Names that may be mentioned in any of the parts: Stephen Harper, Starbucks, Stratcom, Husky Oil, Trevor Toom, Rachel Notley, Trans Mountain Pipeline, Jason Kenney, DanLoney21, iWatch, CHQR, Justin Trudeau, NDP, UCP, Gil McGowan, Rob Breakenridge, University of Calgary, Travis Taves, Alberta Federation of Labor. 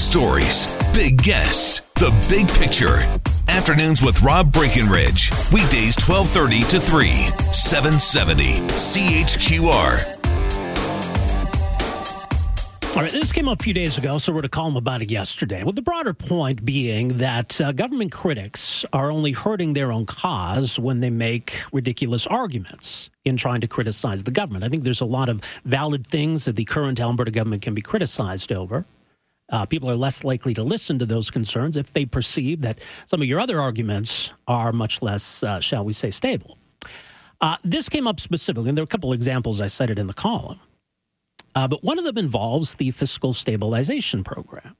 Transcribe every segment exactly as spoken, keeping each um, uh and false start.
Big stories, big guests, the big picture. Afternoons with Rob Breakenridge. Weekdays twelve thirty to three, seven seventy C H Q R. All right, this came up a few days ago, so we're to call him about it yesterday. Well, the broader point being that uh, government critics are only hurting their own cause when they make ridiculous arguments in trying to criticize the government. I think there's a lot of valid things that the current Alberta government can be criticized over. Uh, people are less likely to listen to those concerns if they perceive that some of your other arguments are much less, uh, shall we say, stable. Uh, this came up specifically, and there are a couple examples I cited in the column. Uh, but one of them involves the fiscal stabilization program.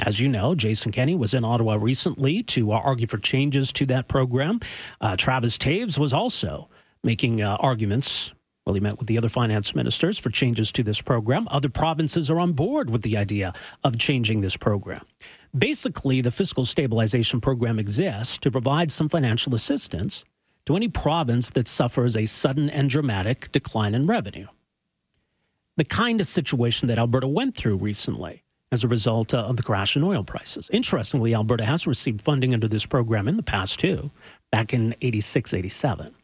As you know, Jason Kenney was in Ottawa recently to uh, argue for changes to that program. Uh, Travis Taves was also making uh, arguments. Well, he met with the other finance ministers for changes to this program. Other provinces are on board with the idea of changing this program. Basically, the fiscal stabilization program exists to provide some financial assistance to any province that suffers a sudden and dramatic decline in revenue. The kind of situation that Alberta went through recently as a result of the crash in oil prices. Interestingly, Alberta has received funding under this program in the past, too, back in eighty-six, eighty-seven.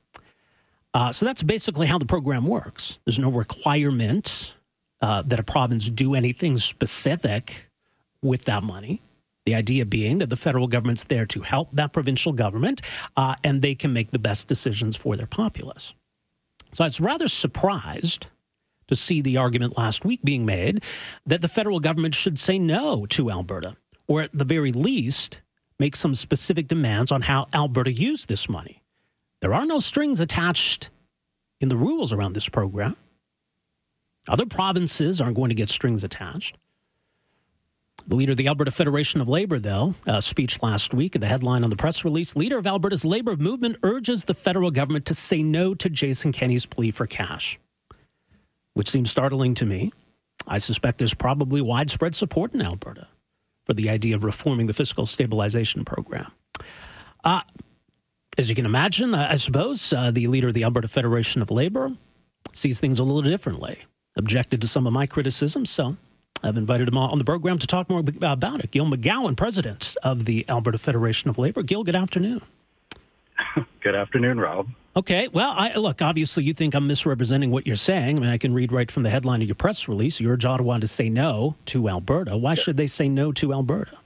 Uh, so that's basically how the program works. There's no requirement uh, that a province do anything specific with that money. The idea being that the federal government's there to help that provincial government, uh, and they can make the best decisions for their populace. So I was rather surprised to see the argument last week being made that the federal government should say no to Alberta, or at the very least, make some specific demands on how Alberta used this money. There are no strings attached in the rules around this program. Other provinces aren't going to get strings attached. The leader of the Alberta Federation of Labor, though, uh, speech last week, and the headline on the press release, leader of Alberta's labor movement urges the federal government to say no to Jason Kenney's plea for cash, which seems startling to me. I suspect there's probably widespread support in Alberta for the idea of reforming the fiscal stabilization program. Uh, as you can imagine, I suppose uh, the leader of the Alberta Federation of Labor sees things a little differently, objected to some of my criticisms, so I've invited him on the program to talk more about it. Gil McGowan, president of the Alberta Federation of Labor. Gil, good afternoon. Good afternoon, Rob. Okay, well, I, look, obviously you think I'm misrepresenting what you're saying. I mean, I can read right from the headline of your press release. You urge Ottawa to say no to Alberta. Why should they say no to Alberta?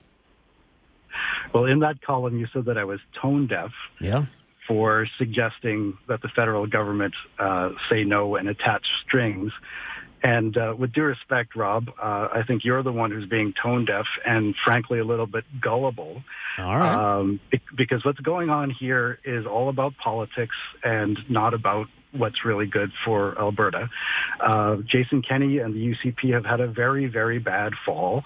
Well, in that column, you said that I was tone deaf yeah. for suggesting that the federal government uh, say no and attach strings. And uh, with due respect, Rob, uh, I think you're the one who's being tone deaf and, frankly, a little bit gullible. All right. Um, be- because what's going on here is all about politics and not about what's really good for Alberta. Uh, Jason Kenney and the U C P have had a very, very bad fall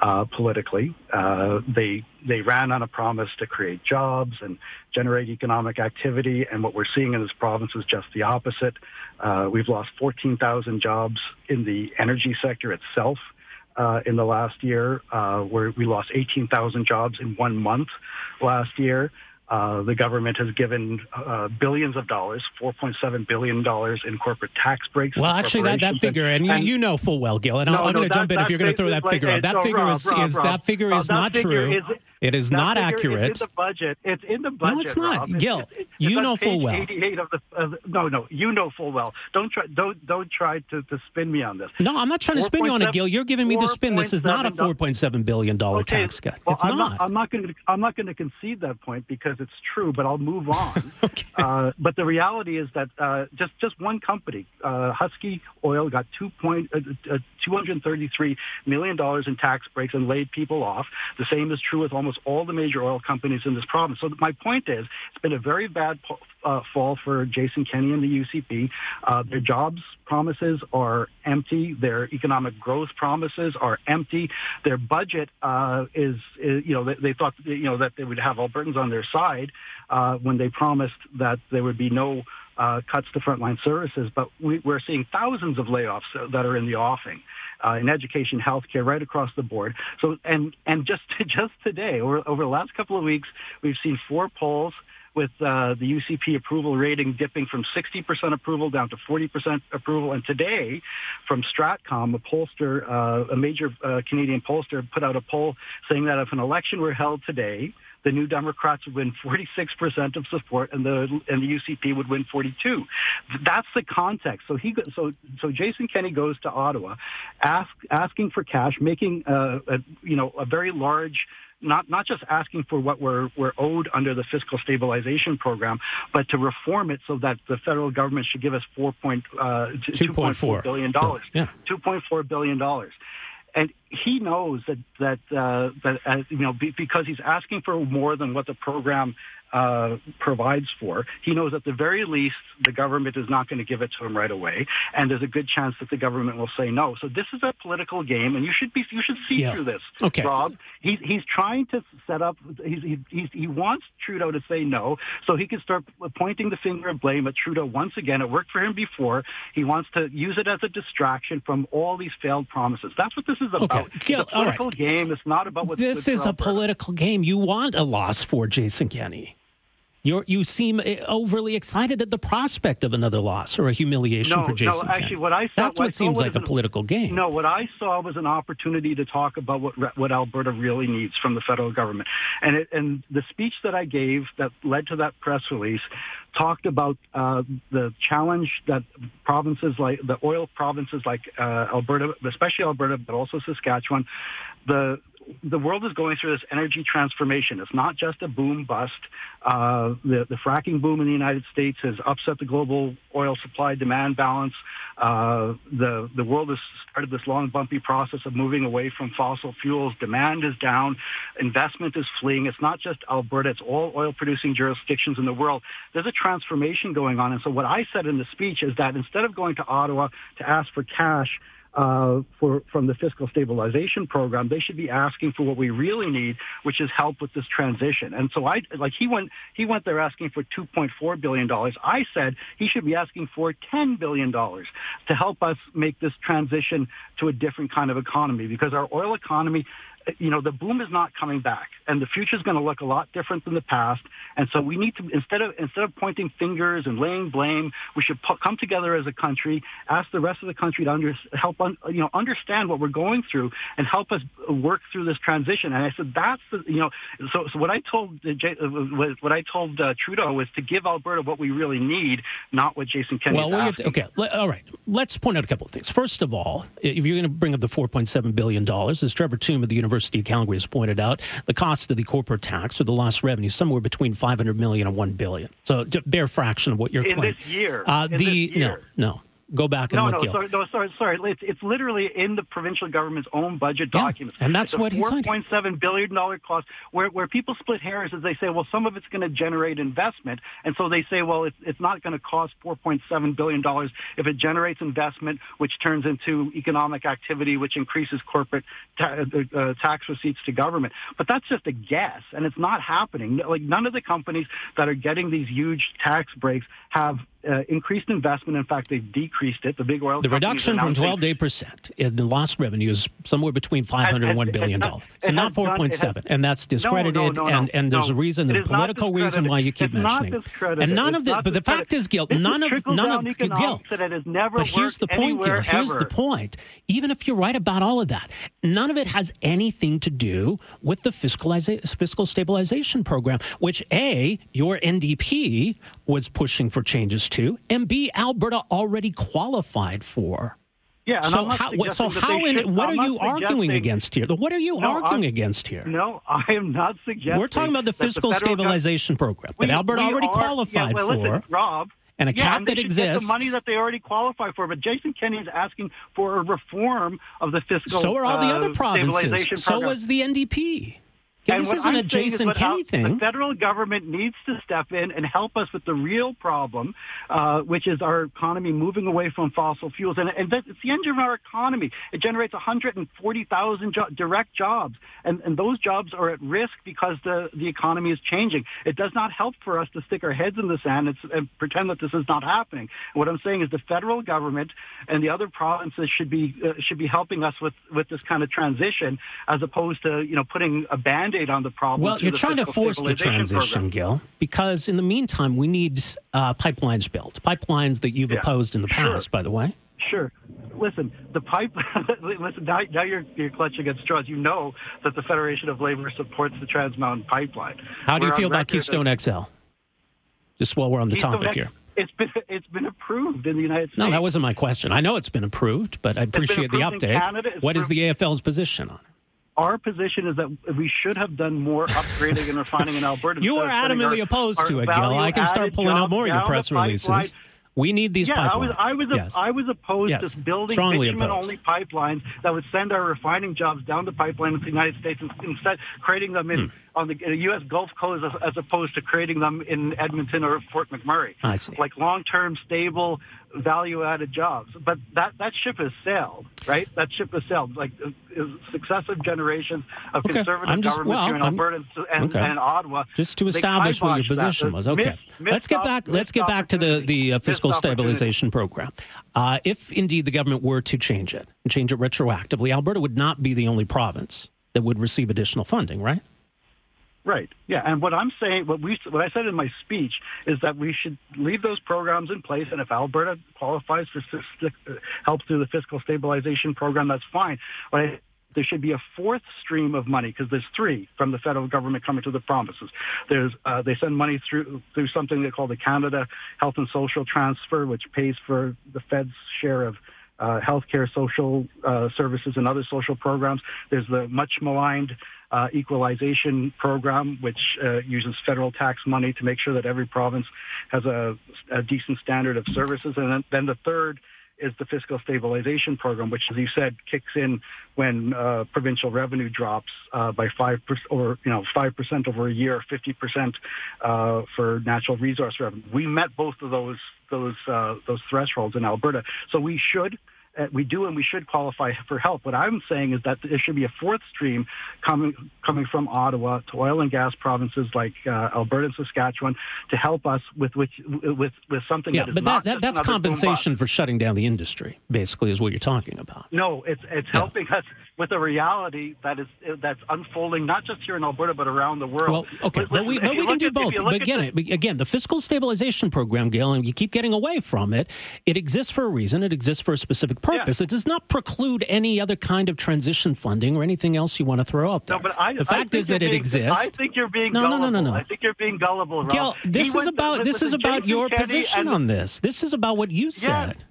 uh, politically. Uh, they they ran on a promise to create jobs and generate economic activity, and what we're seeing in this province is just the opposite. Uh, we've lost fourteen thousand jobs in the energy sector itself uh, in the last year, uh, where we lost eighteen thousand jobs in one month last year. Uh, the government has given uh, billions of dollars, four point seven billion dollars in corporate tax breaks. Well, actually, that, that figure, and, and you, you know full well, Gil, and no, I'm no, going to jump in if you're going to throw that figure out. That figure is that figure is not true. It is not accurate. It's in the budget. It's in the budget. No, it's not, Rob. Gil. It's, it's, you it's know full well. eighty-eight of the, uh, no, no, you know full well. Don't try. Don't don't try to, to spin me on this. No, I'm not trying to spin you on it, Gil. You're giving me the spin. This is not a four point seven billion dollars okay, tax cut. Well, it's I'm not. not. I'm not going to. I'm not going to concede that point because it's true. But I'll move on. okay. uh, but the reality is that uh, just just one company, uh, Husky Oil, got two point uh, uh, two hundred thirty-three million dollars in tax breaks and laid people off. The same is true with almost all the major oil companies in this province. So my point is, it's been a very bad uh, fall for Jason Kenney and the U C P. Uh, their jobs promises are empty. Their economic growth promises are empty. Their budget uh, is, is, you know, they, they thought, you know, that they would have Albertans on their side uh, when they promised that there would be no Uh, cuts to frontline services, but we, we're seeing thousands of layoffs that are in the offing uh, in education, healthcare, right across the board. So, and and just just today, over over the last couple of weeks, we've seen four polls with uh, the U C P approval rating dipping from sixty percent approval down to forty percent approval. And today, from Stratcom, a pollster, uh, a major uh, Canadian pollster, put out a poll saying that if an election were held today, the New Democrats would win forty-six percent of support, and the and the U C P would win forty-two. That's the context. So he so so Jason Kenney goes to Ottawa, ask, asking for cash, making uh, a you know a very large. Not not just asking for what we're we're owed under the fiscal stabilization program, but to reform it so that the federal government should give us four point four billion dollars Yeah. two point four billion dollars And he knows that that uh, that uh, you know be, because he's asking for more than what the program uh, provides for. He knows at the very least the government is not going to give it to him right away, and there's a good chance that the government will say no. So this is a political game, and you should be you should see yeah. through this, okay. Rob. He, he's trying to set up. He, he he wants Trudeau to say no, so he can start pointing the finger of blame at Trudeau once again. It worked for him before. He wants to use it as a distraction from all these failed promises. That's what this is about. Okay. Gil, it's a political right. game. It's not about what this is. A political game. You want a loss for Jason Kenney. You you seem overly excited at the prospect of another loss or a humiliation no, for Jason. No, actually, Kenney. what I saw, that's what, what seems like an, a political game. No, what I saw was an opportunity to talk about what what Alberta really needs from the federal government, and it, and the speech that I gave that led to that press release talked about uh, the challenge that provinces like the oil provinces like uh, Alberta, especially Alberta, but also Saskatchewan, the. The world is going through this energy transformation. It's not just a boom bust. Uh, the, the fracking boom in the United States has upset the global oil supply demand balance. Uh, the the world has started this long, bumpy process of moving away from fossil fuels. Demand is down. Investment is fleeing. It's not just Alberta. It's all oil-producing jurisdictions in the world. There's a transformation going on. And so what I said in the speech is that instead of going to Ottawa to ask for cash, Uh, for, from the fiscal stabilization program, they should be asking for what we really need, which is help with this transition. And so I, like he went, he went there asking for two point four billion dollars. I said he should be asking for ten billion dollars to help us make this transition to a different kind of economy, because our oil economy, you know, the boom is not coming back, and the future is going to look a lot different than the past. And so we need to, instead of instead of pointing fingers and laying blame, we should put, come together as a country, ask the rest of the country to under, help, un, you know, understand what we're going through and help us work through this transition. And I said, that's, the, you know, so, so what I told what I told uh, Trudeau was to give Alberta what we really need, not what Jason Kenney well, asked. Well, okay, Let, all right. Let's point out a couple of things. First of all, if you're going to bring up the four point seven billion dollars, as Trevor Toom of the University University of Calgary has pointed out, the cost of the corporate tax or the lost revenue somewhere between five hundred million dollars and one billion dollars. So bare fraction of what you're claiming. In this year. Uh, in the, this year. No, no. Go back and no, look. No, sorry, no, sorry, sorry. It's, it's literally in the provincial government's own budget yeah, documents. And that's it's what he's saying. four point seven billion dollars cost. Where where people split hairs is they say, well, some of it's going to generate investment, and so they say, well, it's it's not going to cost four point seven billion dollars if it generates investment, which turns into economic activity, which increases corporate ta- uh, tax receipts to government. But that's just a guess, and it's not happening. Like none of the companies that are getting these huge tax breaks have. Uh, increased investment. In fact, they've decreased it. The big oil. The reduction from twelve to eight percent in the lost revenue is somewhere between five hundred and one billion dollars. So not four point seven, and that's discredited. No, no, no, no, and, and there's no. a reason, the political reason why you keep it's mentioning. And none it's of the, but the fact is, Gil, none of none of Gil. But here's the point, Gil. Here's ever. the point. Even if you're right about all of that, none of it has anything to do with the fiscaliza- fiscal stabilization program, which A, your N D P was pushing for changes to. To, and B, Alberta already qualified for. Yeah. And so how, so how in, what I'm are you arguing against here? What are you no, arguing I'm, against here? No, I am not suggesting. We're talking about the fiscal the stabilization government, program we, that Alberta already are, qualified yeah, well, for. Listen, Rob. And a yeah, cap and that exists. Get the money that they already qualify for, but Jason Kenney is asking for a reform of the fiscal. So are all the other provinces. Uh, so was the N D P. Yeah, this isn't I'm a Jason is Kenney thing. The federal government needs to step in and help us with the real problem, uh, which is our economy moving away from fossil fuels. And, and it's the engine of our economy. It generates one hundred forty thousand jo- direct jobs, and, and those jobs are at risk because the, the economy is changing. It does not help for us to stick our heads in the sand and, and pretend that this is not happening. What I'm saying is the federal government and the other provinces should be uh, should be helping us with, with this kind of transition, as opposed to you know putting a band Band-Aid on the problem. Well, you're trying to force the transition, program. Gil, because in the meantime, we need uh, pipelines built. Pipelines that you've yeah. opposed in the sure. past, by the way. Sure. Listen, the pipe. listen, now, now you're you're clutching at straws. You know that the Federation of Labor supports the Trans Mountain Pipeline. How do we're you feel about Keystone that, X L? Just while we're on the Keystone topic X- here. It's been it's been approved in the United States. No, that wasn't my question. I know it's been approved, but I appreciate the update. Canada, what is the A F L's position on it? Our position is that we should have done more upgrading and refining in Alberta. You are adamantly our, opposed our to it, Gil. I can start pulling out more of your press releases. We need these yeah, pipelines. I was, I was, yes. I was opposed yes. to building bitumen-only pipelines that would send our refining jobs down the pipeline to the United States, and instead creating them in, mm. on the, in the U S Gulf Coast as, as opposed to creating them in Edmonton or Fort McMurray. I see. Like long-term, stable, value-added jobs. But that, that ship has sailed, right? That ship has sailed. Like successive generations of okay. conservative just, governments well, here in I'm, Alberta and, okay. and Ottawa. Just to establish what your position was. Okay. Missed, let's get back Let's get back to the, the uh, fiscal stabilization program. Uh, if indeed the government were to change it, and change it retroactively, Alberta would not be the only province that would receive additional funding, right? Right. Yeah. And what I'm saying, what we, what I said in my speech is that we should leave those programs in place. And if Alberta qualifies for help through the fiscal stabilization program, that's fine. But I, there should be a fourth stream of money, because there's three from the federal government coming to the provinces. There's uh, they send money through through something they call the Canada Health and Social Transfer, which pays for the Fed's share of uh, healthcare, social uh, services, and other social programs. There's the much maligned Uh, equalization program, which uh, uses federal tax money to make sure that every province has a, a decent standard of services. And then, then the third is the fiscal stabilization program, which, as you said, kicks in when uh, provincial revenue drops uh, by five percent or, you know, five percent over a year, or fifty percent uh, for natural resource revenue. We met both of those those uh, those thresholds in Alberta, so we should. We do, and we should qualify for help. What I'm saying is that there should be a fourth stream coming coming from Ottawa to oil and gas provinces like uh, Alberta and Saskatchewan to help us with which, with with something. Yeah, that is but not that, that, that's compensation for shutting down the industry. Basically, is what you're talking about. No, it's it's yeah. helping us with a reality that is that's unfolding not just here in Alberta but around the world. Well, okay, but, but listen, we, but we can do at, both. But again, the, again, the fiscal stabilization program, Gil, and you keep getting away from it. It exists for a reason. It exists for a specific purpose. Yeah. It does not preclude any other kind of transition funding or anything else you want to throw up there. No, but I, the fact I is that being, it exists. I think you're being no, gullible. No, no, no, no. I think you're being gullible, Rob. Gil, this he is about this is about your Kenney position on this. This is about what you said. Yeah.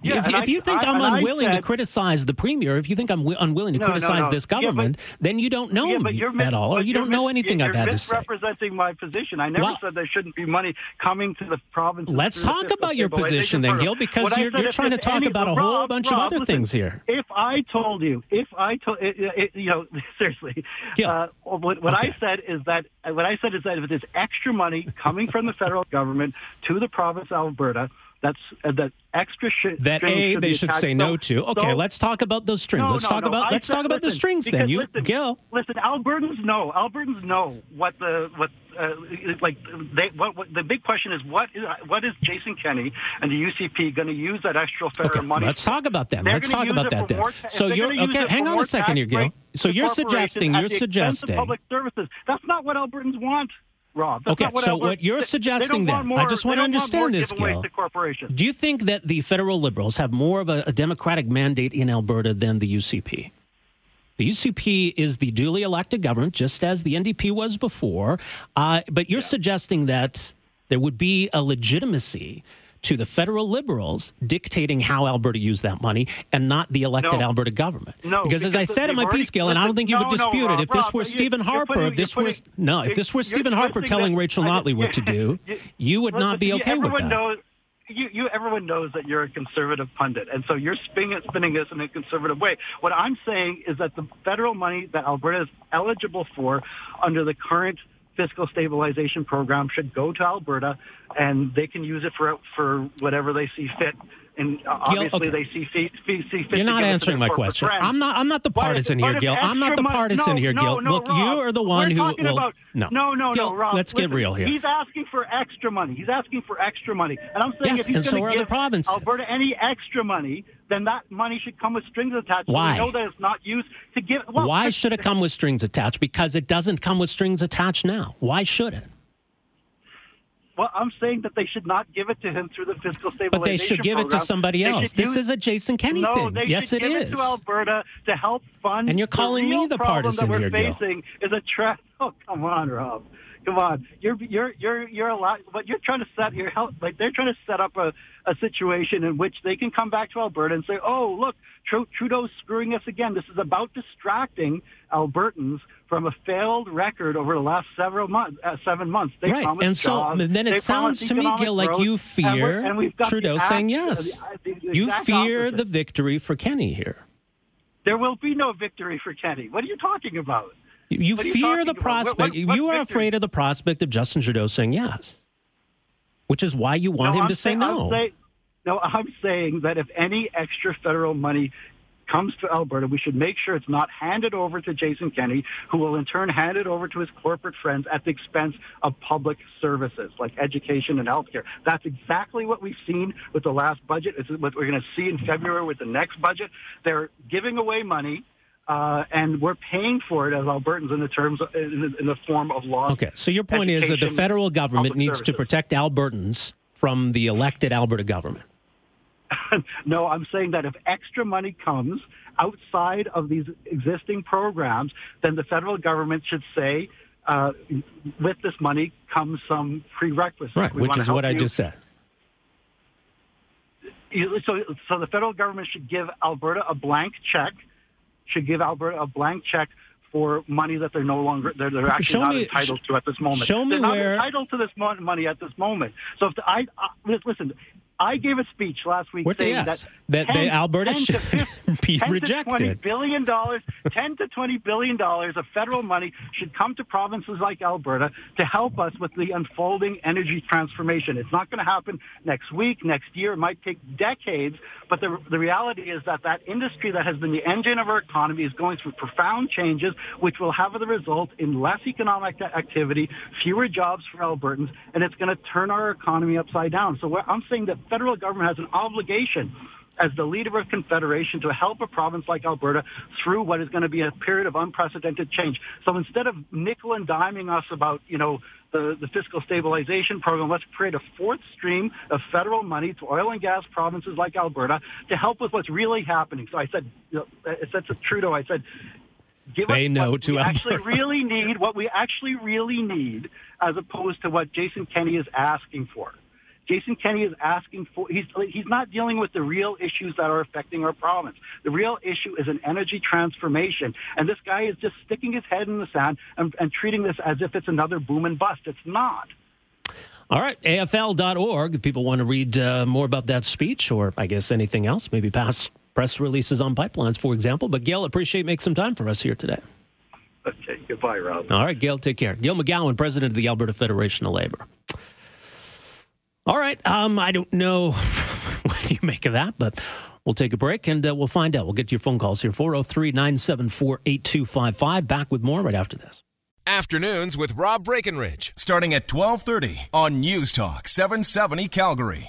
Yeah, if, if I, you think I, I'm unwilling said, to criticize the premier, if you think I'm w- unwilling to no, criticize no, no. this government, yeah, but, then you don't know yeah, me mis- at all, or you don't mis- know anything I've had to say. You're misrepresenting my position. I never well, said there shouldn't be money coming to the province. Let's talk about your position then, Gil, because you're, you're trying to talk any, about a whole Rob, bunch Rob, of other listen, things here. If I told you, if I told you, know, seriously, Gil, uh, what, what okay. I said is that what I said is that if there's extra money coming from the federal government to the province of Alberta. That's uh, that extra shit. That A, should they should attached. say no to. Okay, so, let's talk about those strings. No, let's no, talk no. about I let's said, talk about listen, the strings then. You, listen, Gil. Listen, Albertans know. Albertans know what the what. Uh, like they, what, what, the big question is what is what is Jason Kenney and the U C P going to use that extra federal okay, money? Let's talk about that. They're let's talk about that then. Ta- so you're okay. Hang on a second here, Gil. So you're suggesting you're suggesting public services. That's not what Albertans want. Rob. That's okay, what so what you're they, suggesting they then, more, I just want to understand this, Gil. Do you think that the federal Liberals have more of a, a democratic mandate in Alberta than the U C P? The U C P is the duly elected government, just as the N D P was before. Uh, but you're yeah. suggesting that there would be a legitimacy to the federal Liberals dictating how Alberta used that money and not the elected no. Alberta government. No, because, because as I said in my piece, Gil, and I don't think you no, would dispute no, Rob, it, if Rob, this were Stephen Harper, putting, if this were putting, no, if this were Stephen Harper telling that, Rachel Notley what to do, you, you would listen, not be okay with that. Knows, you, you, everyone knows that you're a conservative pundit, and so you're spinning, spinning this in a conservative way. What I'm saying is that the federal money that Alberta is eligible for under the current fiscal stabilization program should go to Alberta, and they can use it for for whatever they see fit. And obviously, Gil, okay. they see fit. See fit You're not answering my question. I'm not. I'm not the partisan here, Gil. I'm not the partisan here, Gil. Look, you are the one who. Will, about, no, no, no, Gil, no. Rob, let's listen, get real here. He's asking for extra money. He's asking for extra money, and I'm saying yes, if he's going to so give Alberta any extra money, then that money should come with strings attached. Why? We know that it's not used to give... Well, Why should it come with strings attached? Because it doesn't come with strings attached now. Why should it? Well, I'm saying that they should not give it to him through the fiscal stabilization program. But they should give program. it to somebody else. This use, is a Jason Kenney no, thing. They yes, it is. They should give it to Alberta to help fund... And you're calling the me the partisan here, Gil. The problem that we're facing Gil. is a trap. Oh, come on, Rob. Come on, you're you're you're you're a lot. But you're trying to set your help. Like they're trying to set up a, a situation in which they can come back to Alberta and say, "Oh, look, Trudeau's screwing us again." This is about distracting Albertans from a failed record over the last several months, uh, seven months. They right, and so jobs, and then it sounds to me, Gil, like you fear and and Trudeau act, saying yes. Uh, the, the you fear opposite. the victory for Kenny here. There will be no victory for Kenny. What are you talking about? You what fear you the prospect. What, what, what you are victory? afraid of the prospect of Justin Trudeau saying yes, which is why you want no, him I'm to say, say no. I'm say, no, I'm saying that if any extra federal money comes to Alberta, we should make sure it's not handed over to Jason Kenney, who will in turn hand it over to his corporate friends at the expense of public services like education and healthcare. That's exactly what we've seen with the last budget. It's what we're going to see in February with the next budget. They're giving away money. Uh, and we're paying for it as Albertans in the terms of, in, the, in the form of law. Okay, so your point is that the federal government needs services. to protect Albertans from the elected Alberta government. No, I'm saying that if extra money comes outside of these existing programs, then the federal government should say, uh, with this money comes some prerequisites. Right, we which is what you. I just said. So, so the federal government should give Alberta a blank check. Should give Alberta a blank check for money that they're no longer they're, they're actually show not me, entitled to at this moment. Show me they're not where... entitled to this money at this moment. So if the, I, I listen, I gave a speech last week what saying that that 10, the Alberta 10 should 10 be 10 rejected. To twenty billion dollars, ten to twenty billion dollars of federal money should come to provinces like Alberta to help us with the unfolding energy transformation. It's not going to happen next week, next year. It might take decades. But the, the reality is that that industry that has been the engine of our economy is going through profound changes, which will have the result in less economic activity, fewer jobs for Albertans, and it's going to turn our economy upside down. So I'm saying that federal government has an obligation as the leader of Confederation to help a province like Alberta through what is going to be a period of unprecedented change. So instead of nickel and diming us about, you know, the, the fiscal stabilization program, let's create a fourth stream of federal money to oil and gas provinces like Alberta to help with what's really happening. So I said, you know, I said to Trudeau, I said, Give Say no what to we actually really need, what we actually really need, as opposed to what Jason Kenney is asking for. Jason Kenney is asking for, he's he's not dealing with the real issues that are affecting our province. The real issue is an energy transformation. And this guy is just sticking his head in the sand and, and treating this as if it's another boom and bust. It's not. All right, A F L dot org. If people want to read uh, more about that speech or, I guess, anything else, maybe past press releases on pipelines, for example. But, Gil, appreciate making some time for us here today. Okay, goodbye, Rob. All right, Gil, take care. Gil McGowan, president of the Alberta Federation of Labor. All right, um, I don't know what you make of that, but we'll take a break and uh, we'll find out. We'll get to your phone calls here, four oh three, nine seven four, eight two five five. Back with more right after this. Afternoons with Rob Breakenridge, starting at twelve thirty on News Talk seven seventy Calgary.